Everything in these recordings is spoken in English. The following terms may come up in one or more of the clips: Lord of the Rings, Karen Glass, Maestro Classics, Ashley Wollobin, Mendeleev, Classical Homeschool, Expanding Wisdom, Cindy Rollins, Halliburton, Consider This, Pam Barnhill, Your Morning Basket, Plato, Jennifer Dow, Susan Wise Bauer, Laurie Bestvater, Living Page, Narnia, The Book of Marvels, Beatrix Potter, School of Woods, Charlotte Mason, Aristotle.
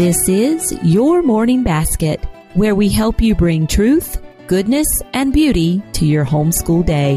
This is Your Morning Basket, where we help you bring truth, goodness, and beauty to your homeschool day.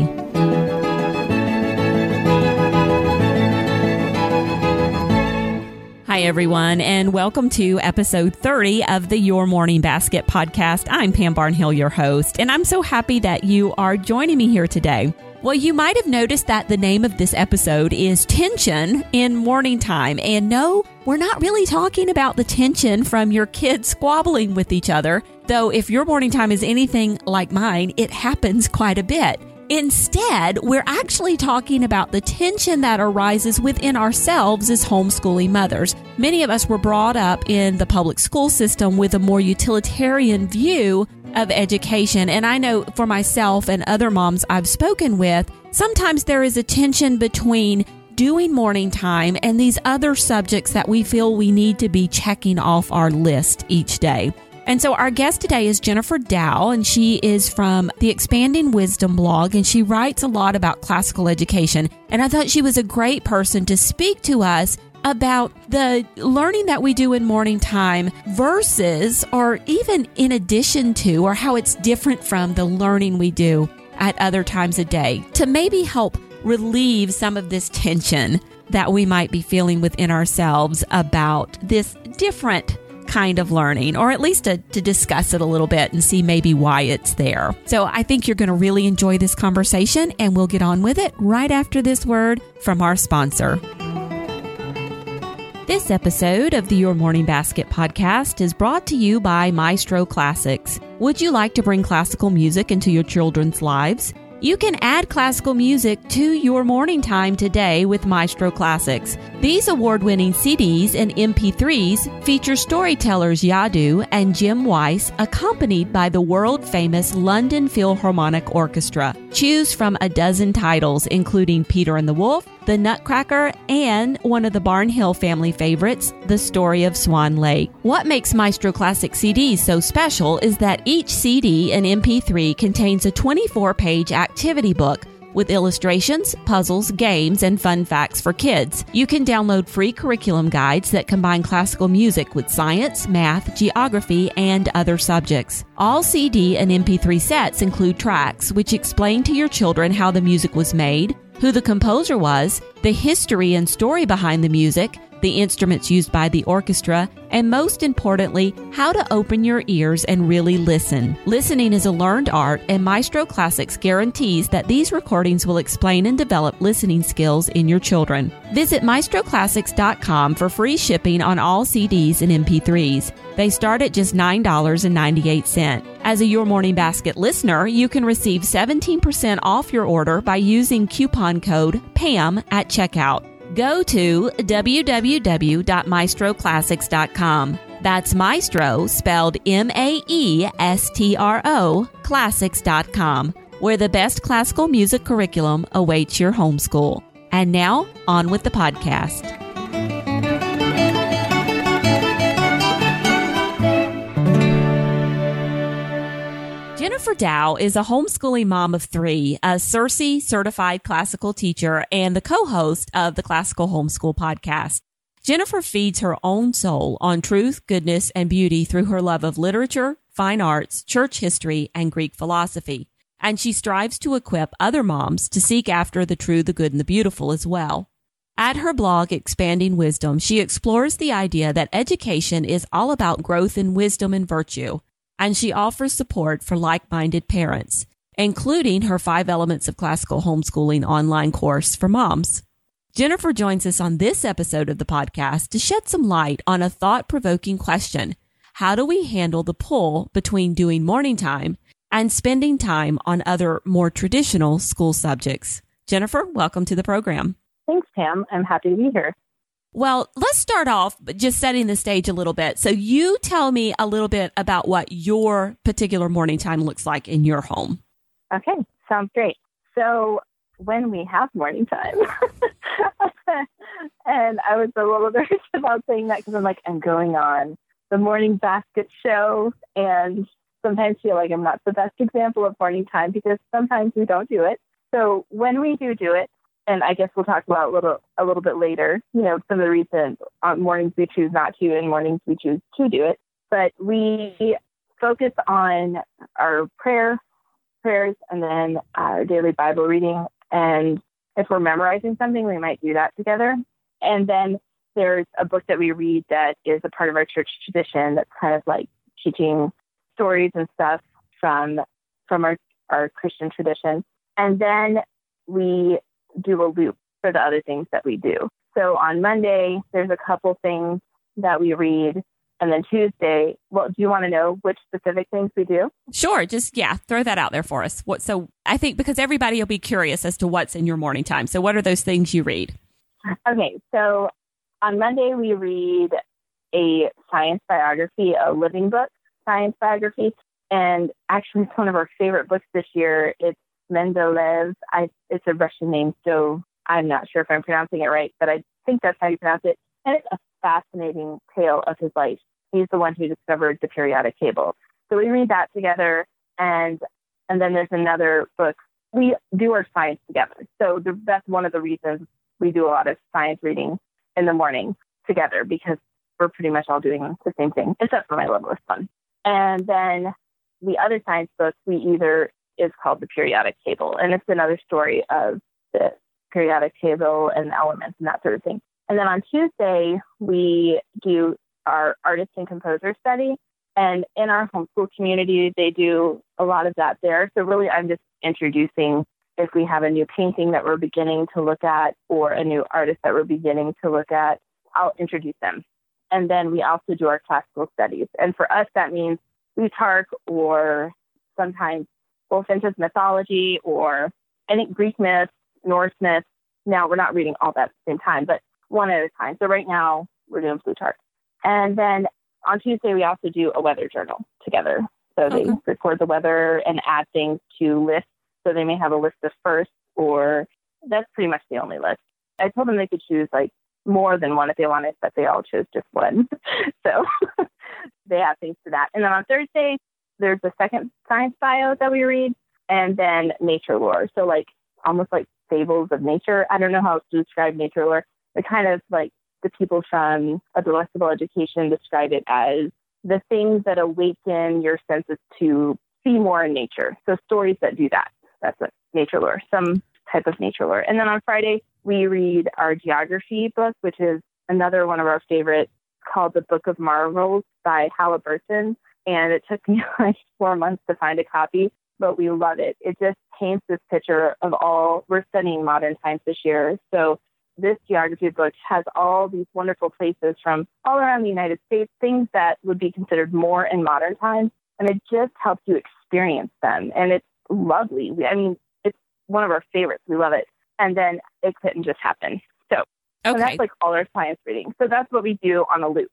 Hi, everyone, and welcome to episode 30 of the Your Morning Basket podcast. I'm Pam Barnhill, your host, and I'm so happy that you are joining me here today. Well, you might have noticed that the name of this episode is Tension in Morning Time. And no, we're not really talking about the tension from your kids squabbling with each other, though if your morning time is anything like mine, it happens quite a bit. Instead, we're actually talking about the tension that arises within ourselves as homeschooling mothers. Many of us were brought up in the public school system with a more utilitarian view of education. And I know for myself and other moms I've spoken with, sometimes there is a tension between doing morning time and these other subjects that we feel we need to be checking off our list each day. And so our guest today is Jennifer Dow, and she is from the Expanding Wisdom blog, and she writes a lot about classical education. And I thought she was a great person to speak to us about the learning that we do in morning time versus, or even in addition to, or how it's different from the learning we do at other times of day to maybe help relieve some of this tension that we might be feeling within ourselves about this different kind of learning, or at least to discuss it a little bit and see maybe why it's there. So I think you're going to really enjoy this conversation, and we'll get on with it right after this word from our sponsor. This episode of the Your Morning Basket podcast is brought to you by Maestro Classics. Would you like to bring classical music into your children's lives? You can add classical music to your morning time today with Maestro Classics. These award-winning CDs and MP3s feature storytellers Yadu and Jim Weiss, accompanied by the world-famous London Philharmonic Orchestra. Choose from a dozen titles, including Peter and the Wolf, The Nutcracker, and one of the Barnhill family favorites, The Story of Swan Lake. What makes Maestro Classic CDs so special is that each CD and MP3 contains a 24-page activity book with illustrations, puzzles, games, and fun facts for kids. You can download free curriculum guides that combine classical music with science, math, geography, and other subjects. All CD and MP3 sets include tracks which explain to your children how the music was made, who the composer was, the history and story behind the music, the instruments used by the orchestra, and most importantly, how to open your ears and really listen. Listening is a learned art, and Maestro Classics guarantees that these recordings will explain and develop listening skills in your children. Visit maestroclassics.com for free shipping on all CDs and MP3s. They start at just $9.98. As a Your Morning Basket listener, you can receive 17% off your order by using coupon code PAM at checkout. Go to www.maestroclassics.com. That's Maestro, spelled M-A-E-S-T-R-O, classics.com, where the best classical music curriculum awaits your homeschool. And now, on with the podcast. Jennifer Dow is a homeschooling mom of three, a CERC certified classical teacher, and the co-host of the Classical Homeschool podcast. Jennifer feeds her own soul on truth, goodness, and beauty through her love of literature, fine arts, church history, and Greek philosophy. And she strives to equip other moms to seek after the true, the good, and the beautiful as well. At her blog, Expanding Wisdom, she explores the idea that education is all about growth in wisdom and virtue. And she offers support for like-minded parents, including her 5 Elements of Classical Homeschooling online course for moms. Jennifer joins us on this episode of the podcast to shed some light on a thought-provoking question. How do we handle the pull between doing morning time and spending time on other more traditional school subjects? Jennifer, welcome to the program. Thanks, Pam. I'm happy to be here. Well, let's start off just setting the stage a little bit. So you tell me a little bit about what your particular morning time looks like in your home. Okay, sounds great. So when we have morning time, and I was a little nervous about saying that because I'm like, I'm going on the Morning Basket show and sometimes feel like I'm not the best example of morning time because sometimes we don't do it. So when we do it, and I guess we'll talk about a little bit later, you know, some of the reasons on mornings we choose not to and mornings we choose to do it. But we focus on our prayers, and then our daily Bible reading. And if we're memorizing something, we might do that together. And then there's a book that we read that is a part of our church tradition that's kind of like teaching stories and stuff from our Christian tradition. And then we do a loop for the other things that we do. So on Monday, there's a couple things that we read. And then Tuesday, well, do you want to know which specific things we do? Sure. Just, yeah, throw that out there for us. So I think because everybody will be curious as to what's in your morning time. So what are those things you read? Okay. So on Monday, we read a science biography, a living book, science biography. And actually, it's one of our favorite books this year. It's Mendeleev. It's a Russian name, so I'm not sure if I'm pronouncing it right, but I think that's how you pronounce it. And it's a fascinating tale of his life. He's the one who discovered the periodic table. So we read that together, and then there's another book. We do our science together. So that's one of the reasons we do a lot of science reading in the morning together, because we're pretty much all doing the same thing, except for my littlest one. And then the other science book we either is called The Periodic Table, and it's another story of the periodic table and elements and that sort of thing. And then on Tuesday, we do our artist and composer study. And in our homeschool community, they do a lot of that there. So really, I'm just introducing if we have a new painting that we're beginning to look at or a new artist that we're beginning to look at, I'll introduce them. And then we also do our classical studies. And for us, that means Plutarch or sometimes both into mythology or I think Greek myths, Norse myths. Now, we're not reading all that at the same time, but one at a time. So right now we're doing Plutarch. And then on Tuesday, we also do a weather journal together. So they record the weather and add things to lists. So they may have a list of firsts, or that's pretty much the only list. I told them they could choose like more than one if they wanted, but they all chose just one. So they add things to that. And then on Thursday, there's the second science bio that we read, and then nature lore. So like almost like fables of nature. I don't know how to describe nature lore. They're kind of like the people from Adolescent Education describe it as the things that awaken your senses to see more in nature. So stories that do that. That's what nature lore, some type of nature lore. And then on Friday, we read our geography book, which is another one of our favorites, called The Book of Marvels by Halliburton. And it took me like 4 months to find a copy, but we love it. It just paints this picture of all, we're studying modern times this year. So this geography book has all these wonderful places from all around the United States, things that would be considered more in modern times. And it just helps you experience them. And it's lovely. I mean, it's one of our favorites. We love it. And then it couldn't just happen. So that's like all our science reading. So that's what we do on a loop.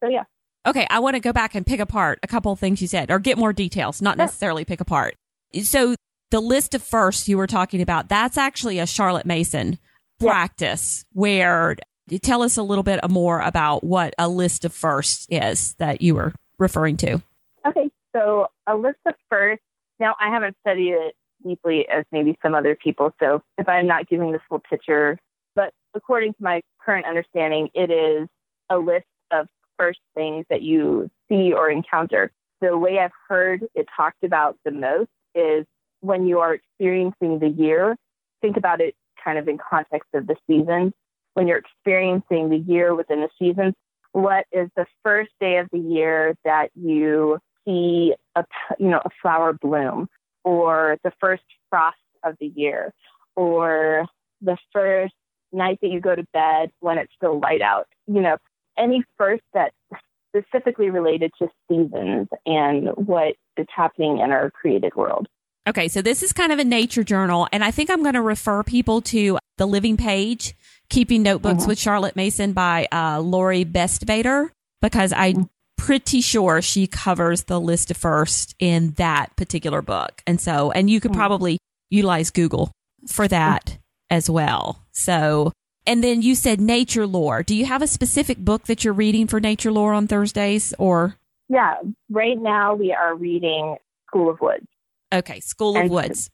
So yeah. Okay, I want to go back and pick apart a couple of things you said, or get more details, not necessarily pick apart. So the list of firsts you were talking about, that's actually a Charlotte Mason practice where, tell us a little bit more about what a list of firsts is that you were referring to. Okay, so a list of firsts, now I haven't studied it deeply as maybe some other people, so if I'm not giving this full picture, but according to my current understanding, it is a list of first things that you see or encounter. The way I've heard it talked about the most is when you are experiencing the year, think about it kind of in context of the seasons. When you're experiencing the year within the seasons, what is the first day of the year that you see a flower bloom, or the first frost of the year, or the first night that you go to bed when it's still light out, you know, any first that's specifically related to seasons and what is happening in our created world. Okay, so this is kind of a nature journal, and I think I'm going to refer people to the Living Page, Keeping Notebooks with Charlotte Mason by Laurie Bestvater, because I'm pretty sure she covers the list of firsts in that particular book. And you could probably utilize Google for that as well. So, and then you said nature lore. Do you have a specific book that you're reading for nature lore on Thursdays, or? Yeah. Right now we are reading School of Woods. Okay. School of Woods.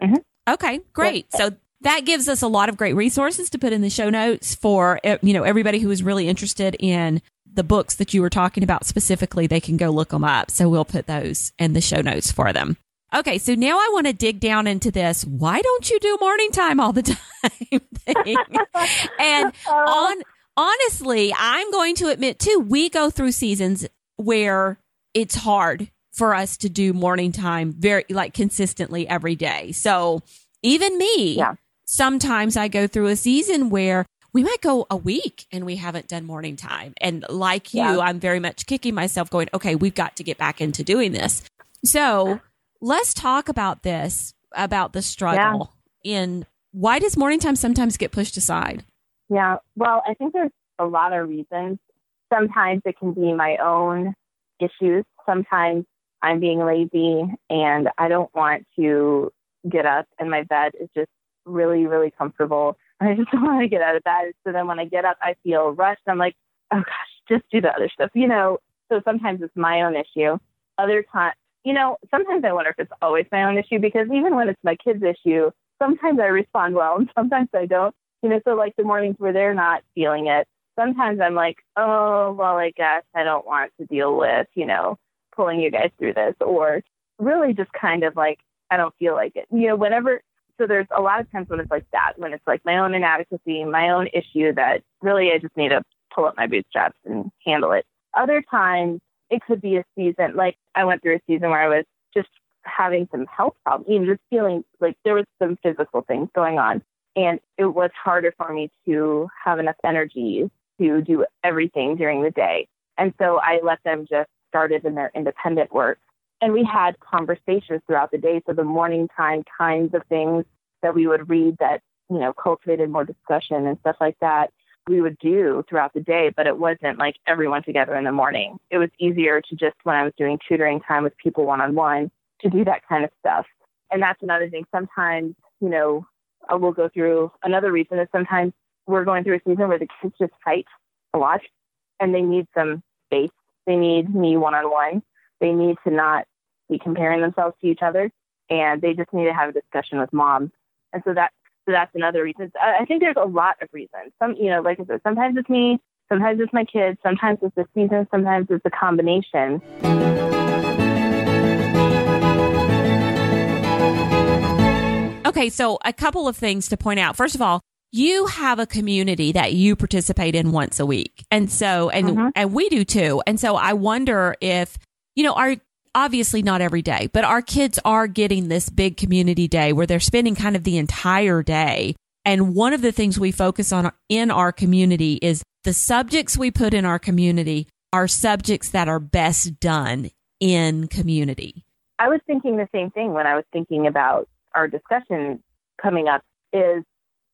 Mm-hmm. Okay. Great. So that gives us a lot of great resources to put in the show notes for, you know, everybody who is really interested in the books that you were talking about specifically. They can go look them up. So we'll put those in the show notes for them. Okay, so now I want to dig down into this. Why don't you do morning time all the time thing? And honestly, I'm going to admit too, we go through seasons where it's hard for us to do morning time very consistently every day. So even me, sometimes I go through a season where we might go a week and we haven't done morning time. And like you, I'm very much kicking myself going, okay, we've got to get back into doing this. So let's talk about this, about the struggle in why does morning time sometimes get pushed aside? Yeah, well, I think there's a lot of reasons. Sometimes it can be my own issues. Sometimes I'm being lazy and I don't want to get up and my bed is just really, really comfortable. I just don't want to get out of bed. So then when I get up, I feel rushed. I'm like, oh gosh, just do the other stuff, you know? So sometimes it's my own issue. Other times, you know, sometimes I wonder if it's always my own issue, because even when it's my kids' issue, sometimes I respond well and sometimes I don't. You know, so like the mornings where they're not feeling it, sometimes I'm like, oh, well, I guess I don't want to deal with, you know, pulling you guys through this, or really just kind of like, I don't feel like it, you know, whatever. So there's a lot of times when it's like that, when it's like my own inadequacy, my own issue that really I just need to pull up my bootstraps and handle it. Other times, it could be a season, like I went through a season where I was just having some health problems, you know, just feeling like there was some physical things going on. And it was harder for me to have enough energy to do everything during the day. And so I let them just start it in their independent work. And we had conversations throughout the day. So the morning time kinds of things that we would read that, you know, cultivated more discussion and stuff like that, we would do throughout the day, but it wasn't like everyone together in the morning. It was easier to just, when I was doing tutoring time with people one-on-one, to do that kind of stuff. And that's another thing. Sometimes, you know, I will go through another reason is sometimes we're going through a season where the kids just fight a lot and they need some space. They need me one-on-one. They need to not be comparing themselves to each other, and they just need to have a discussion with mom. And so that's another reason. I think there's a lot of reasons. Some, you know, like I said, sometimes it's me, sometimes it's my kids, sometimes it's the season, sometimes it's a combination. Okay, so a couple of things to point out. First of all, you have a community that you participate in once a week. And so, and we do too. And so I wonder if, you know, our, obviously not every day, but our kids are getting this big community day where they're spending kind of the entire day. And one of the things we focus on in our community is the subjects we put in our community are subjects that are best done in community. I was thinking the same thing when I was thinking about our discussion coming up, is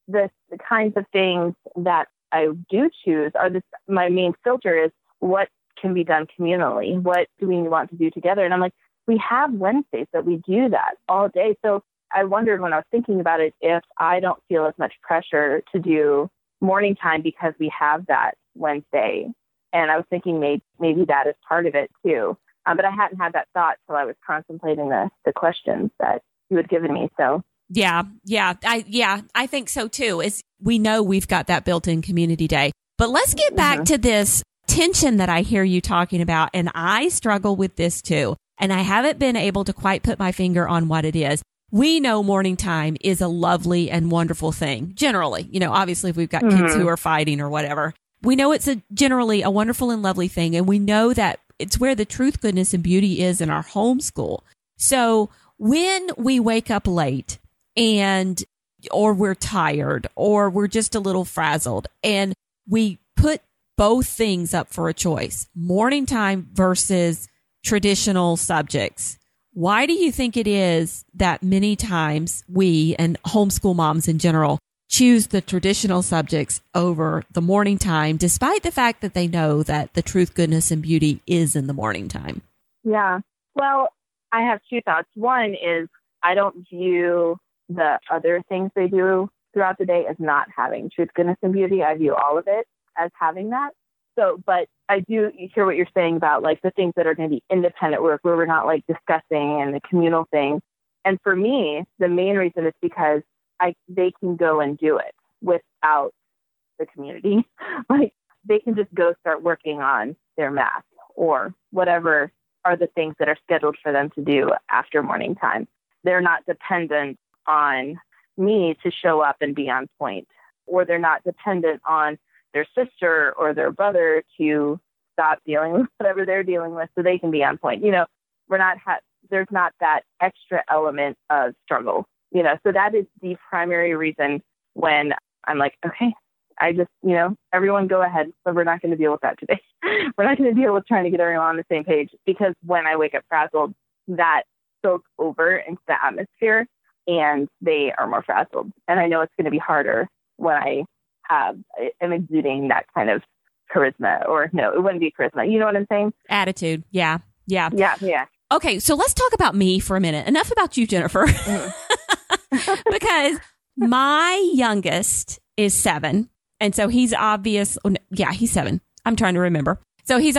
the kinds of things that I do choose are this, my main filter is what can be done communally. What do we want to do together? And I'm like, we have Wednesdays that we do that all day. So I wondered when I was thinking about it, if I don't feel as much pressure to do morning time because we have that Wednesday. And I was thinking maybe that is part of it too. But I hadn't had that thought till I was contemplating the questions that you had given me. So I think so too. Is we know we've got that built-in community day, but let's get back to this tension that I hear you talking about. And I struggle with this too. And I haven't been able to quite put my finger on what it is. We know morning time is a lovely and wonderful thing. Generally, you know, obviously if we've got kids who are fighting or whatever, we know it's generally a wonderful and lovely thing. And we know that it's where the truth, goodness, and beauty is in our homeschool. So when we wake up late and, or we're tired, or we're just a little frazzled, and we put both things up for a choice, morning time versus traditional subjects, why do you think it is that many times we, and homeschool moms in general, choose the traditional subjects over the morning time, despite the fact that they know that the truth, goodness, and beauty is in the morning time? Yeah. Well, I have two thoughts. One is I don't view the other things they do throughout the day as not having truth, goodness, and beauty. I view all of it as having that. So, but I do hear what you're saying about like the things that are going to be independent work where we're not like discussing, and the communal thing. And for me, the main reason is because they can go and do it without the community. Like, they can just go start working on their math or whatever are the things that are scheduled for them to do after morning time. They're not dependent on me to show up and be on point, or they're not dependent on their sister or their brother to stop dealing with whatever they're dealing with so they can be on point. You know, we're not, there's not that extra element of struggle, you know, so that is the primary reason when I'm like, okay, I just, you know, everyone go ahead, but we're not going to deal with that today. We're not going to deal with trying to get everyone on the same page, because when I wake up frazzled, that soaks over into the atmosphere and they are more frazzled. And I know it's going to be harder when I'm exuding that kind of charisma, or no, it wouldn't be charisma. You know what I'm saying? Attitude. Yeah. Yeah. Yeah. Yeah. Okay. So let's talk about me for a minute. Enough about you, Jennifer, because my youngest is 7. And so he's 7. I'm trying to remember. So he's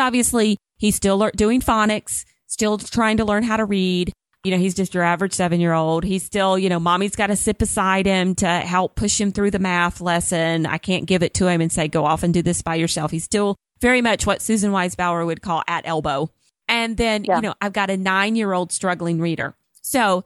still doing phonics, still trying to learn how to read. You know, he's just your average 7-year-old. He's still, you know, mommy's got to sit beside him to help push him through the math lesson. I can't give it to him and say, go off and do this by yourself. He's still very much what Susan Wise Bauer would call at elbow. And then, you know, I've got a 9-year-old struggling reader. So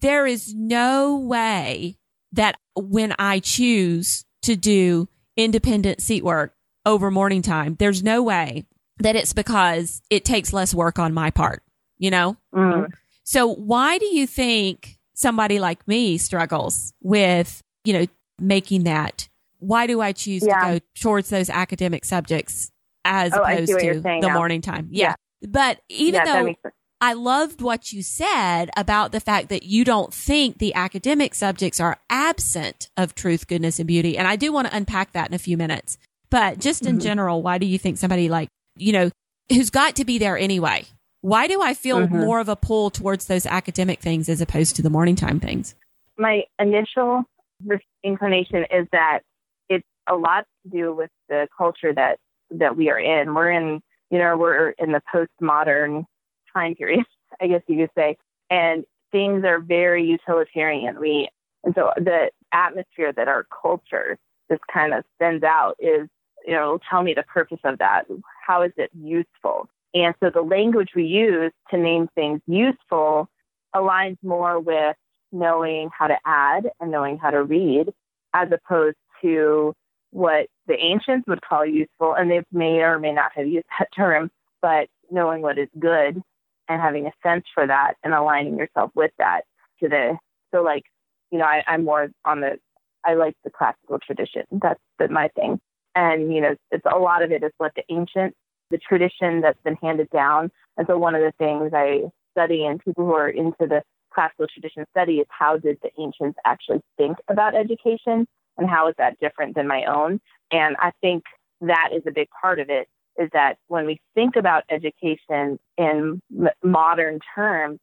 there is no way that when I choose to do independent seat work over morning time, there's no way that it's because it takes less work on my part, you know? Mm. So why do you think somebody like me struggles with, you know, making that? Why do I choose to go towards those academic subjects as opposed to the morning time? Yeah. But even though I loved what you said about the fact that you don't think the academic subjects are absent of truth, goodness, and beauty. And I do want to unpack that in a few minutes. But just in general, why do you think somebody like, you know, who's got to be there anyway? Why do I feel more of a pull towards those academic things as opposed to the morning time things? My initial inclination is that it's a lot to do with the culture that we are in. We're in the postmodern time period, I guess you could say, and things are very utilitarian. And so the atmosphere that our culture just kind of sends out is, you know, tell me the purpose of that. How is it useful? And so the language we use to name things useful aligns more with knowing how to add and knowing how to read, as opposed to what the ancients would call useful. And they may or may not have used that term, but knowing what is good and having a sense for that and aligning yourself with that. I like the classical tradition. That's my thing. And, you know, it's a lot of it is what the ancients, the tradition that's been handed down. And so one of the things I study, and people who are into the classical tradition study, is how did the ancients actually think about education, and how is that different than my own? And I think that is a big part of it, is that when we think about education in modern terms,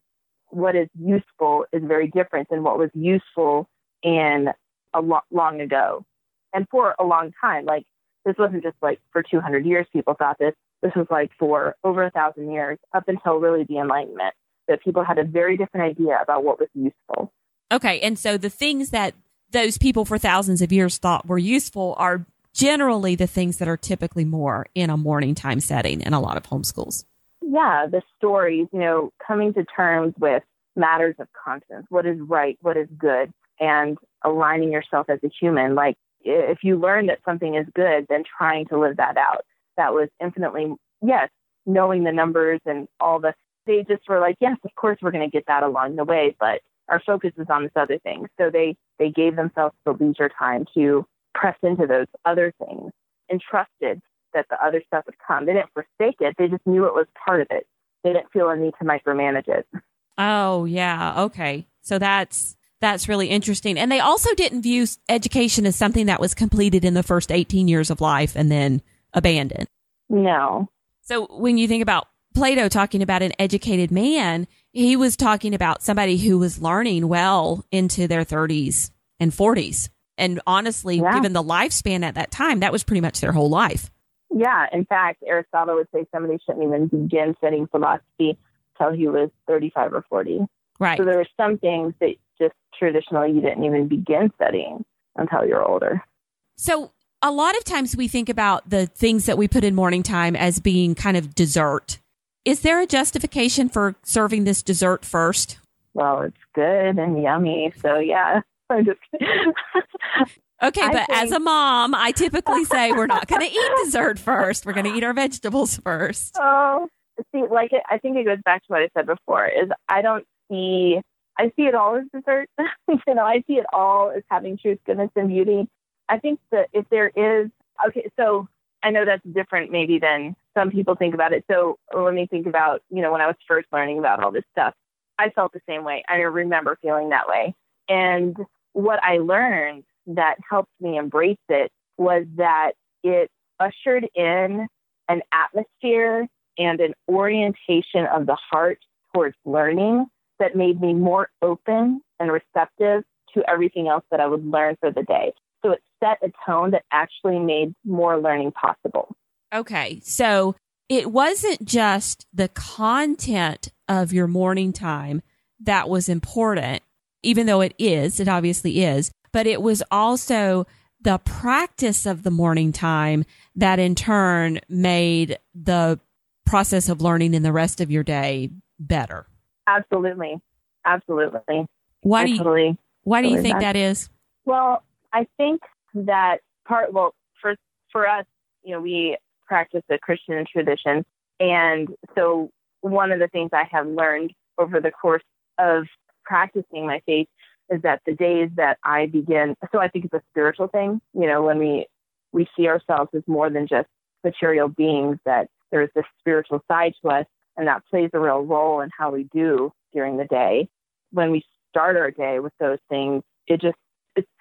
what is useful is very different than what was useful in long ago. And for a long time, like, this wasn't just like for 200 years people thought this. This was like for over 1,000 years, up until really the Enlightenment, that people had a very different idea about what was useful. Okay. And so the things that those people for thousands of years thought were useful are generally the things that are typically more in a morning time setting in a lot of homeschools. Yeah. The stories, you know, coming to terms with matters of conscience, what is right, what is good, and aligning yourself as a human. Like, if you learn that something is good, then trying to live that out. That was infinitely, yes, knowing the numbers and all the, they just were like, yes, of course, we're going to get that along the way, but our focus is on this other thing. So they gave themselves the leisure time to press into those other things and trusted that the other stuff would come. They didn't forsake it. They just knew it was part of it. They didn't feel a need to micromanage it. Oh, yeah. Okay. So that's really interesting. And they also didn't view education as something that was completed in the first 18 years of life and then abandoned. No. So when you think about Plato talking about an educated man, he was talking about somebody who was learning well into their 30s and 40s. And honestly, given the lifespan at that time, that was pretty much their whole life. Yeah. In fact, Aristotle would say somebody shouldn't even begin studying philosophy until he was 35 or 40. Right. So there were some things that just traditionally you didn't even begin studying until you're older. So a lot of times we think about the things that we put in morning time as being kind of dessert. Is there a justification for serving this dessert first? Well, it's good and yummy. So yeah, I'm just kidding. Okay, but as a mom, I typically say we're not going to eat dessert first. We're going to eat our vegetables first. Oh, see, like I think it goes back to what I said before. Is I see it all as dessert. You know, I see it all as having truth, goodness, and beauty. I think that if there is, okay, so I know that's different maybe than some people think about it. So let me think about, you know, when I was first learning about all this stuff, I felt the same way. I remember feeling that way. And what I learned that helped me embrace it was that it ushered in an atmosphere and an orientation of the heart towards learning that made me more open and receptive to everything else that I would learn for the day. So it set a tone that actually made more learning possible. Okay. So it wasn't just the content of your morning time that was important, even though it obviously is, but it was also the practice of the morning time that in turn made the process of learning in the rest of your day better. Absolutely. Absolutely. Why do you think that is? Well, I think that for us, you know, we practice the Christian tradition. And so one of the things I have learned over the course of practicing my faith is that the days that I begin, so I think it's a spiritual thing, you know, when we see ourselves as more than just material beings, that there's this spiritual side to us, and that plays a real role in how we do during the day. When we start our day with those things, it's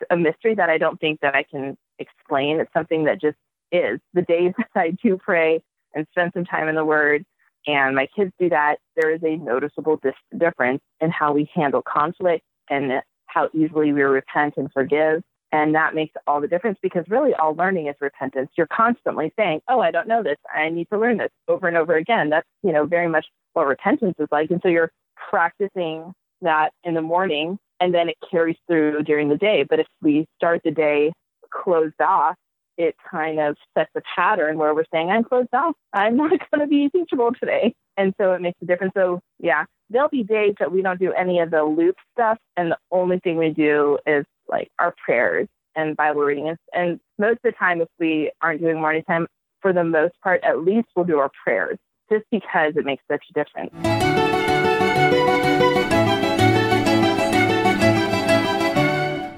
a mystery that I don't think that I can explain. It's something that just is. The days that I do pray and spend some time in the Word, and my kids do that, there is a noticeable difference in how we handle conflict and how easily we repent and forgive. And that makes all the difference, because really all learning is repentance. You're constantly saying, oh, I don't know this. I need to learn this over and over again. That's, you know, very much what repentance is like. And so you're practicing that in the morning, and then it carries through during the day. But if we start the day closed off, it kind of sets a pattern where we're saying, I'm closed off. I'm not going to be teachable today. And so it makes a difference. So yeah, there'll be days that we don't do any of the loop stuff. And the only thing we do is like our prayers and Bible reading. And most of the time, if we aren't doing morning time, for the most part, at least we'll do our prayers, just because it makes such a difference.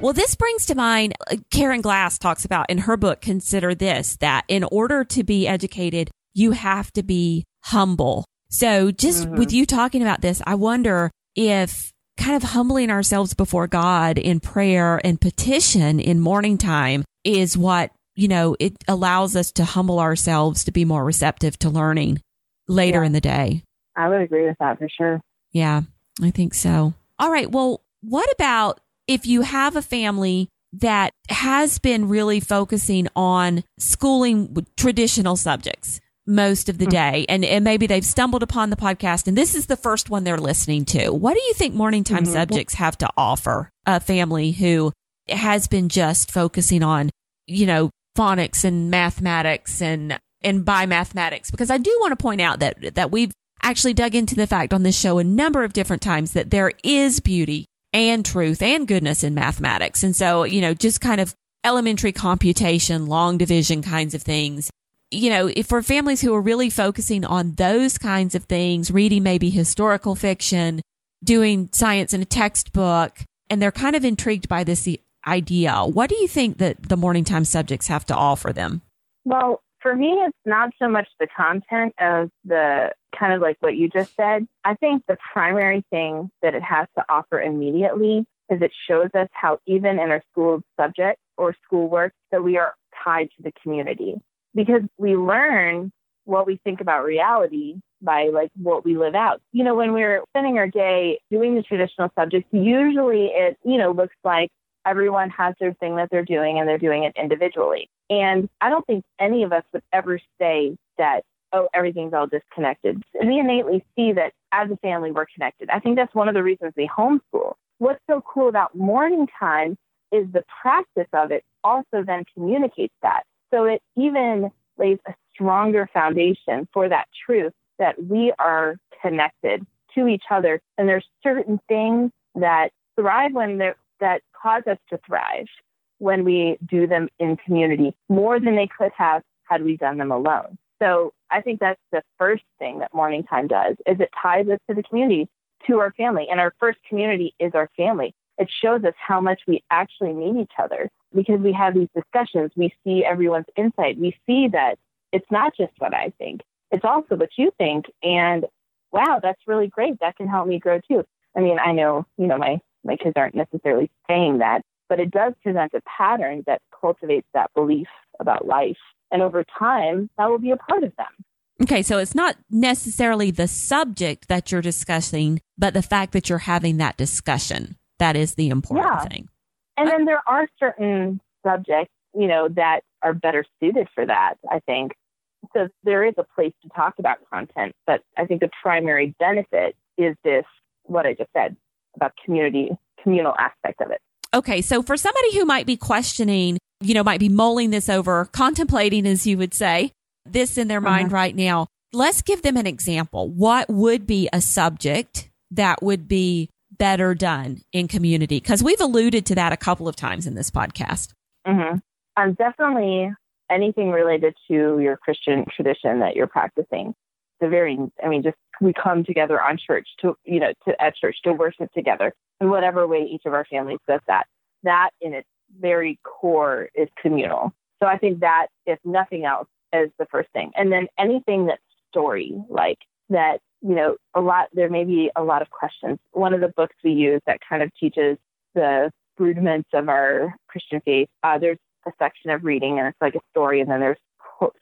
Well, this brings to mind, Karen Glass talks about in her book, Consider This, that in order to be educated, you have to be humble. So just with you talking about this, I wonder if kind of humbling ourselves before God in prayer and petition in morning time is what, you know, it allows us to humble ourselves to be more receptive to learning later in the day. I would agree with that for sure. Yeah, I think so. All right. Well, what about if you have a family that has been really focusing on schooling traditional subjects most of the day, and maybe they've stumbled upon the podcast, and this is the first one they're listening to. What do you think morning time subjects have to offer a family who has been just focusing on, you know, phonics and mathematics and biomathematics? Because I do want to point out that we've actually dug into the fact on this show a number of different times that there is beauty and truth and goodness in mathematics. And so, you know, just kind of elementary computation, long division kinds of things. You know, if for families who are really focusing on those kinds of things, reading maybe historical fiction, doing science in a textbook, and they're kind of intrigued by this idea, what do you think that the morning time subjects have to offer them? Well, for me, it's not so much the content of the kind of like what you just said. I think the primary thing that it has to offer immediately is it shows us how even in our school subject or schoolwork that we are tied to the community, because we learn what we think about reality by like what we live out. You know, when we're spending our day doing the traditional subjects, usually it, you know, looks like everyone has their thing that they're doing and they're doing it individually. And I don't think any of us would ever say that, oh, everything's all disconnected. We innately see that as a family, we're connected. I think that's one of the reasons we homeschool, what's so cool about morning time is the practice of it also then communicates that. So it even lays a stronger foundation for that truth that we are connected to each other. And there's certain things that thrive when they're, that cause us to thrive when we do them in community more than they could have had we done them alone. So I think that's the first thing that morning time does, is it ties us to the community, to our family. And our first community is our family. It shows us how much we actually need each other because we have these discussions. We see everyone's insight. We see that it's not just what I think. It's also what you think. And wow, that's really great. That can help me grow too. I mean, I know, you know, my kids aren't necessarily saying that, but it does present a pattern that cultivates that belief about life. And over time, that will be a part of them. Okay, so it's not necessarily the subject that you're discussing, but the fact that you're having that discussion. That is the important thing. And then there are certain subjects, you know, that are better suited for that, I think. So there is a place to talk about content, but I think the primary benefit is this, what I just said about community, communal aspect of it. Okay, so for somebody who might be questioning, you know, might be mulling this over, contemplating, as you would say, this in their mind right now, let's give them an example. What would be a subject that would be better done in community? Because we've alluded to that a couple of times in this podcast. Definitely anything related to your Christian tradition that you're practicing. We come together on church at church to worship together in whatever way each of our families does that. That in its very core is communal. So I think that, if nothing else, is the first thing. And then anything that's story-like that, you know, there may be a lot of questions. One of the books we use that kind of teaches the rudiments of our Christian faith, there's a section of reading and it's like a story, and then there's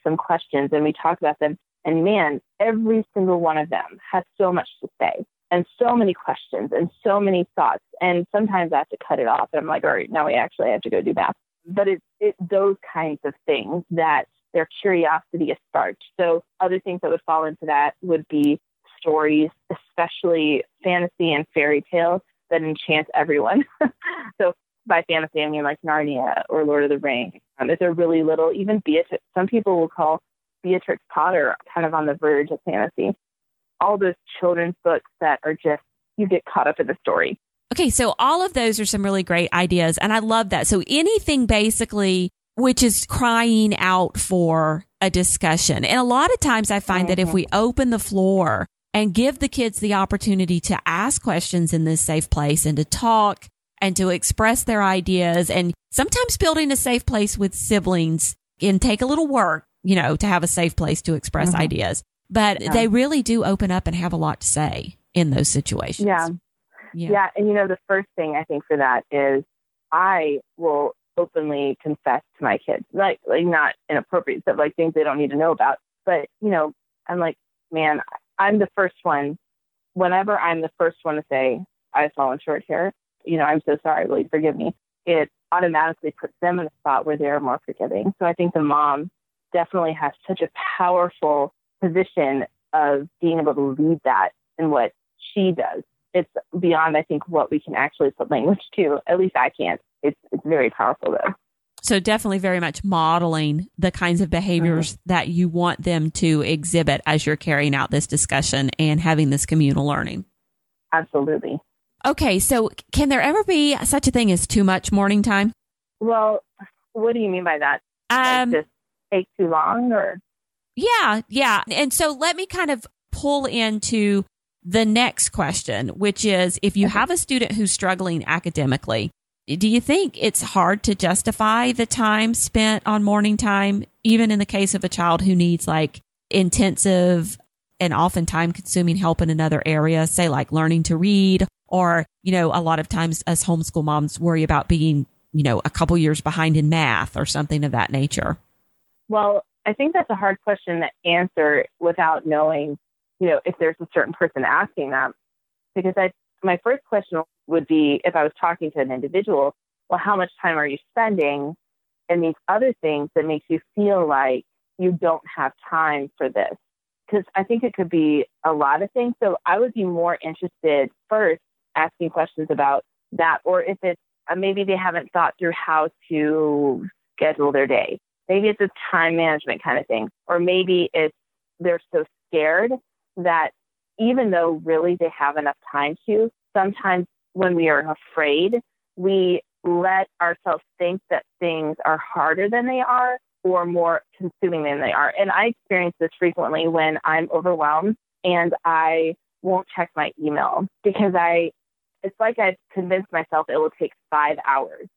some questions and we talk about them. And man, every single one of them has so much to say and so many questions and so many thoughts. And sometimes I have to cut it off. And I'm like, all right, now we actually have to go do math. But it's those kinds of things that their curiosity is sparked. So other things that would fall into that would be stories, especially fantasy and fairy tales that enchant everyone. So by fantasy, I mean like Narnia or Lord of the Rings. If they're really little, even Beatrix, some people will call Beatrix Potter kind of on the verge of fantasy. All those children's books that are just, you get caught up in the story. Okay, so all of those are some really great ideas, and I love that. So anything basically which is crying out for a discussion. And a lot of times I find that if we open the floor and give the kids the opportunity to ask questions in this safe place and to talk and to express their ideas, and sometimes building a safe place with siblings can take a little work, you know, to have a safe place to express ideas. But they really do open up and have a lot to say in those situations. Yeah. And, you know, the first thing I think for that is I will openly confess to my kids, like not inappropriate stuff, like things they don't need to know about. But, you know, I'm like, man, I'm the first one. Whenever I'm the first one to say, I've fallen short here, you know, I'm so sorry, will you forgive me? It automatically puts them in a spot where they're more forgiving. So I think the mom definitely has such a powerful position of being able to lead that in what she does. It's beyond, I think, what we can actually put language to. At least I can't. It's very powerful, though. So definitely very much modeling the kinds of behaviors that you want them to exhibit as you're carrying out this discussion and having this communal learning. Absolutely. Okay, so can there ever be such a thing as too much morning time? Well, what do you mean by that? Like, take too long or? Yeah. And so let me kind of pull into the next question, which is if you have a student who's struggling academically, do you think it's hard to justify the time spent on morning time, even in the case of a child who needs like intensive and often time consuming help in another area, say like learning to read, or, you know, a lot of times us homeschool moms worry about being, you know, a couple years behind in math or something of that nature? Well, I think that's a hard question to answer without knowing, you know, if there's a certain person asking that, because my first question would be, if I was talking to an individual, well, how much time are you spending in these other things that makes you feel like you don't have time for this? Because I think it could be a lot of things. So I would be more interested first asking questions about that, or if it's maybe they haven't thought through how to schedule their day. Maybe it's a time management kind of thing, or maybe it's they're so scared that even though really they have enough time to, sometimes when we are afraid, we let ourselves think that things are harder than they are or more consuming than they are. And I experience this frequently when I'm overwhelmed and I won't check my email because it's like I've convinced myself it will take 5 hours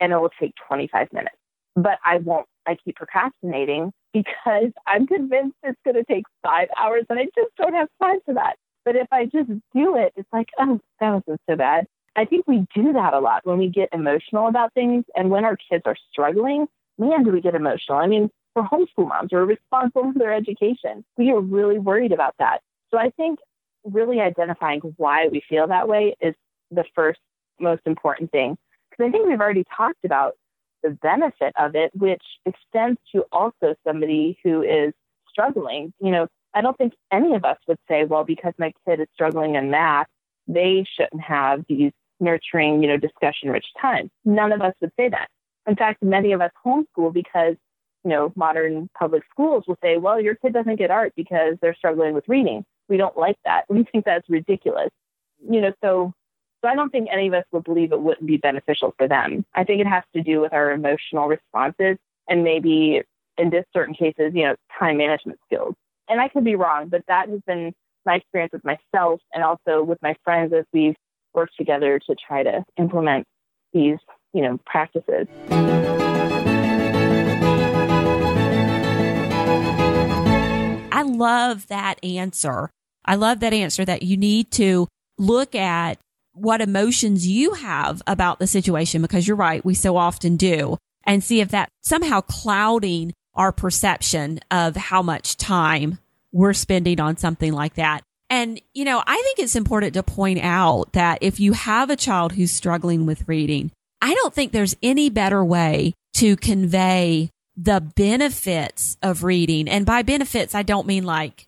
and it will take 25 minutes, but I won't. I keep procrastinating because I'm convinced it's going to take 5 hours and I just don't have time for that. But if I just do it, it's like, oh, that wasn't so bad. I think we do that a lot when we get emotional about things. And when our kids are struggling, man, do we get emotional. I mean, we're homeschool moms. We're responsible for their education. We are really worried about that. So I think really identifying why we feel that way is the first most important thing. Because I think we've already talked about the benefit of it, which extends to also somebody who is struggling. You know, I don't think any of us would say, well, because my kid is struggling in math, they shouldn't have these nurturing, discussion-rich times. None of us would say that. In fact, many of us homeschool because, modern public schools will say, well, your kid doesn't get art because they're struggling with reading. We don't like that. We think that's ridiculous. So I don't think any of us would believe it wouldn't be beneficial for them. I think it has to do with our emotional responses and maybe in this certain cases, time management skills. And I could be wrong, but that has been my experience with myself and also with my friends as we've worked together to try to implement these, practices. I love that answer. I love that answer that you need to look at what emotions you have about the situation, because you're right, we so often do, and see if that somehow clouding our perception of how much time we're spending on something like that. And, I think it's important to point out that if you have a child who's struggling with reading, I don't think there's any better way to convey the benefits of reading. And by benefits, I don't mean like,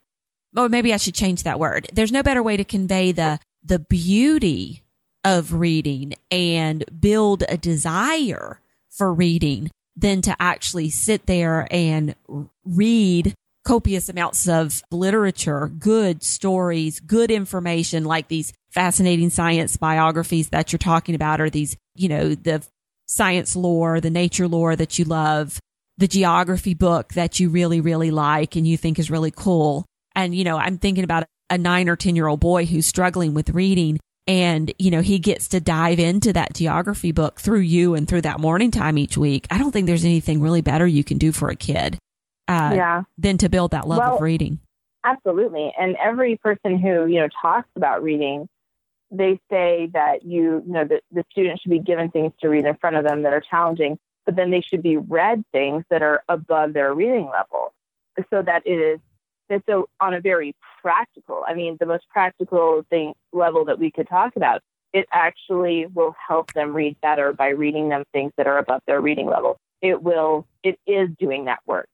oh, maybe I should change that word. There's no better way to convey the beauty of reading and build a desire for reading than to actually sit there and read copious amounts of literature, good stories, good information, like these fascinating science biographies that you're talking about, or these, the science lore, the nature lore that you love, the geography book that you really, really like and you think is really cool. And, I'm thinking about a 9 or 10-year-old boy who's struggling with reading and, he gets to dive into that geography book through you and through that morning time each week. I don't think there's anything really better you can do for a kid than to build that love of reading. Absolutely. And every person who, talks about reading, they say that that the student should be given things to read in front of them that are challenging, but then they should be read things that are above their reading level so that it is. And so on a very practical, the most practical thing level that we could talk about, it actually will help them read better by reading them things that are above their reading level. It is doing that work.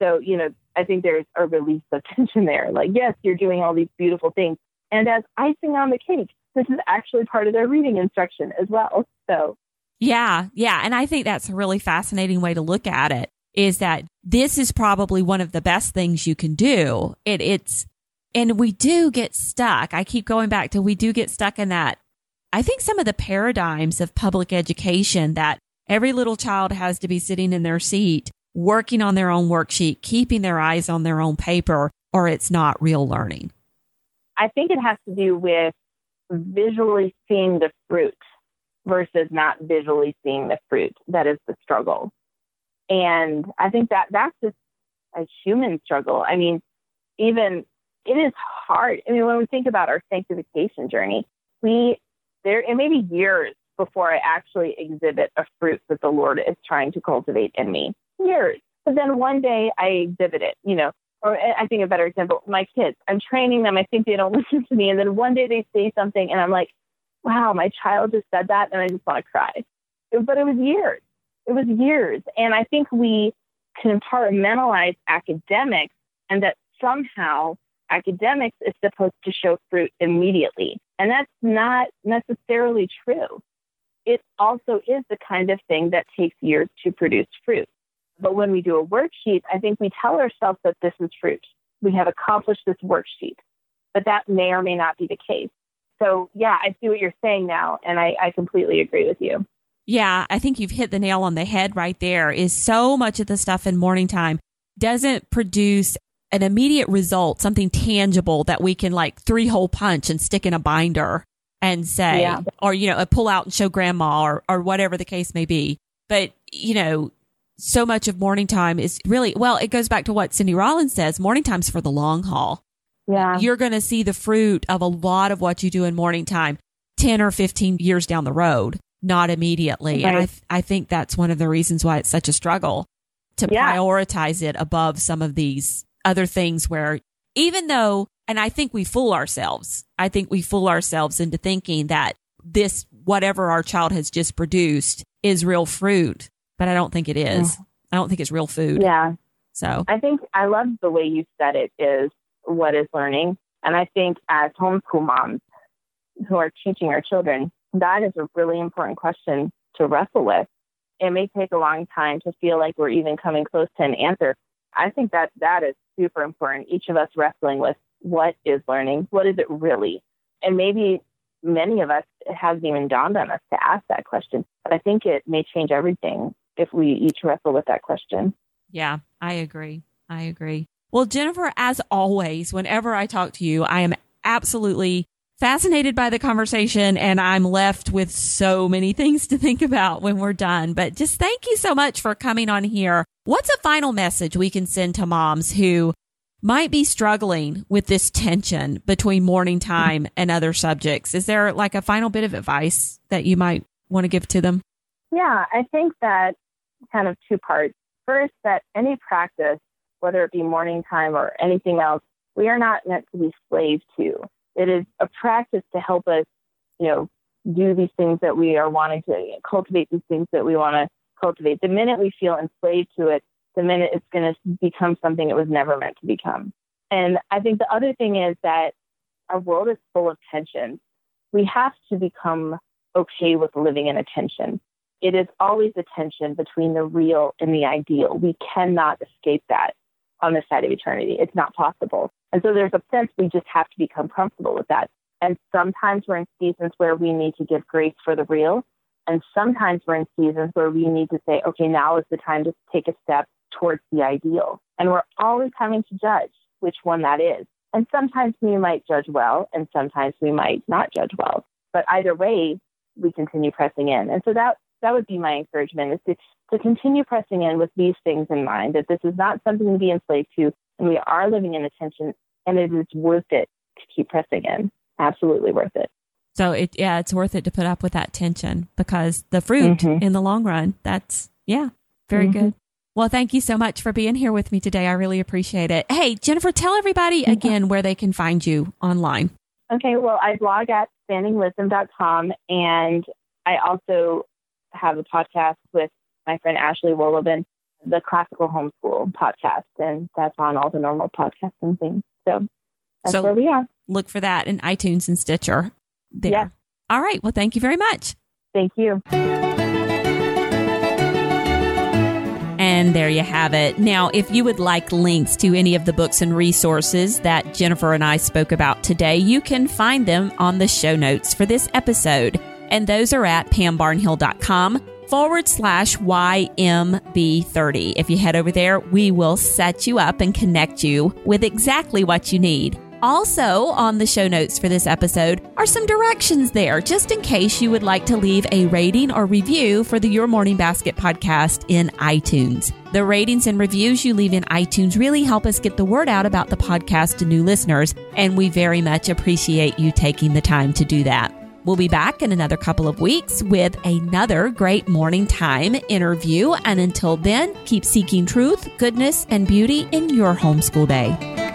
I think there's a release of tension there. Like, yes, you're doing all these beautiful things. And as icing on the cake, this is actually part of their reading instruction as well. So, yeah. And I think that's a really fascinating way to look at it. Is that this is probably one of the best things you can do. And we do get stuck. I keep going back to we do get stuck in that. I think some of the paradigms of public education that every little child has to be sitting in their seat, working on their own worksheet, keeping their eyes on their own paper, or it's not real learning. I think it has to do with visually seeing the fruit versus not visually seeing the fruit. That is the struggle. And I think that's just a human struggle. Even it is hard. When we think about our sanctification journey, it may be years before I actually exhibit a fruit that the Lord is trying to cultivate in me. Years. But then one day I exhibit it, or I think a better example, my kids, I'm training them. I think they don't listen to me. And then one day they say something and I'm like, wow, my child just said that. And I just want to cry. But it was years. It was years. And I think we compartmentalize academics and that somehow academics is supposed to show fruit immediately. And that's not necessarily true. It also is the kind of thing that takes years to produce fruit. But when we do a worksheet, I think we tell ourselves that this is fruit. We have accomplished this worksheet, but that may or may not be the case. So yeah, I see what you're saying now, and I completely agree with you. Yeah, I think you've hit the nail on the head right there. Is so much of the stuff in morning time doesn't produce an immediate result, something tangible that we can like 3-hole punch and stick in a binder and say, yeah. Or, you know, pull out and show grandma or whatever the case may be. But, you know, so much of morning time is really, well, it goes back to what Cindy Rollins says, morning time's for the long haul. Yeah. You're going to see the fruit of a lot of what you do in morning time 10 or 15 years down the road, not immediately. Right. And I think that's one of the reasons why it's such a struggle to prioritize it above some of these other things where even though, and I think we fool ourselves into thinking that this, whatever our child has just produced is real fruit, but I don't think it is. Yeah. I don't think it's real food. Yeah. So I think I love the way you said it is what is learning. And I think as homeschool moms who are teaching our children, that is a really important question to wrestle with. It may take a long time to feel like we're even coming close to an answer. I think that is super important. Each of us wrestling with what is learning? What is it really? And maybe many of us, it hasn't even dawned on us to ask that question. But I think it may change everything if we each wrestle with that question. Yeah, I agree. Well, Jennifer, as always, whenever I talk to you, I am absolutely fascinated by the conversation, and I'm left with so many things to think about when we're done. But just thank you so much for coming on here. What's a final message we can send to moms who might be struggling with this tension between morning time and other subjects? Is there like a final bit of advice that you might want to give to them? Yeah, I think that kind of two parts. First, that any practice, whether it be morning time or anything else, we are not meant to be slaves to. It is a practice to help us, you know, do these things that we are wanting to cultivate, these things that we want to cultivate. The minute we feel enslaved to it, the minute it's going to become something it was never meant to become. And I think the other thing is that our world is full of tension. We have to become okay with living in a tension. It is always a tension between the real and the ideal. We cannot escape that on this side of eternity. It's not possible. And so there's a sense we just have to become comfortable with that. And sometimes we're in seasons where we need to give grace for the real. And sometimes we're in seasons where we need to say, okay, now is the time to take a step towards the ideal. And we're always having to judge which one that is. And sometimes we might judge well, and sometimes we might not judge well. But either way, we continue pressing in. And so that would be my encouragement, is to continue pressing in with these things in mind, that this is not something to be enslaved to. And we are living in a tension, and it is worth it to keep pressing in. Absolutely worth it. So it's worth it to put up with that tension, because the fruit in the long run, that's very good. Well, thank you so much for being here with me today. I really appreciate it. Hey, Jennifer, tell everybody again where they can find you online. Okay. Well, I blog at expandingwisdom.com, and I also have a podcast with my friend Ashley Wollobin, the Classical Homeschool podcast, and that's on all the normal podcasting things. So that's where we are. Look for that in iTunes and Stitcher. There. Yeah. All right. Well, thank you very much. Thank you. And there you have it. Now, if you would like links to any of the books and resources that Jennifer and I spoke about today, you can find them on the show notes for this episode. And those are at pambarnhill.com/YMB30. If you head over there, we will set you up and connect you with exactly what you need. Also, on the show notes for this episode are some directions there, just in case you would like to leave a rating or review for the Your Morning Basket podcast in iTunes. The ratings and reviews you leave in iTunes really help us get the word out about the podcast to new listeners, and we very much appreciate you taking the time to do that. We'll be back in another couple of weeks with another great morning time interview. And until then, keep seeking truth, goodness, and beauty in your homeschool day.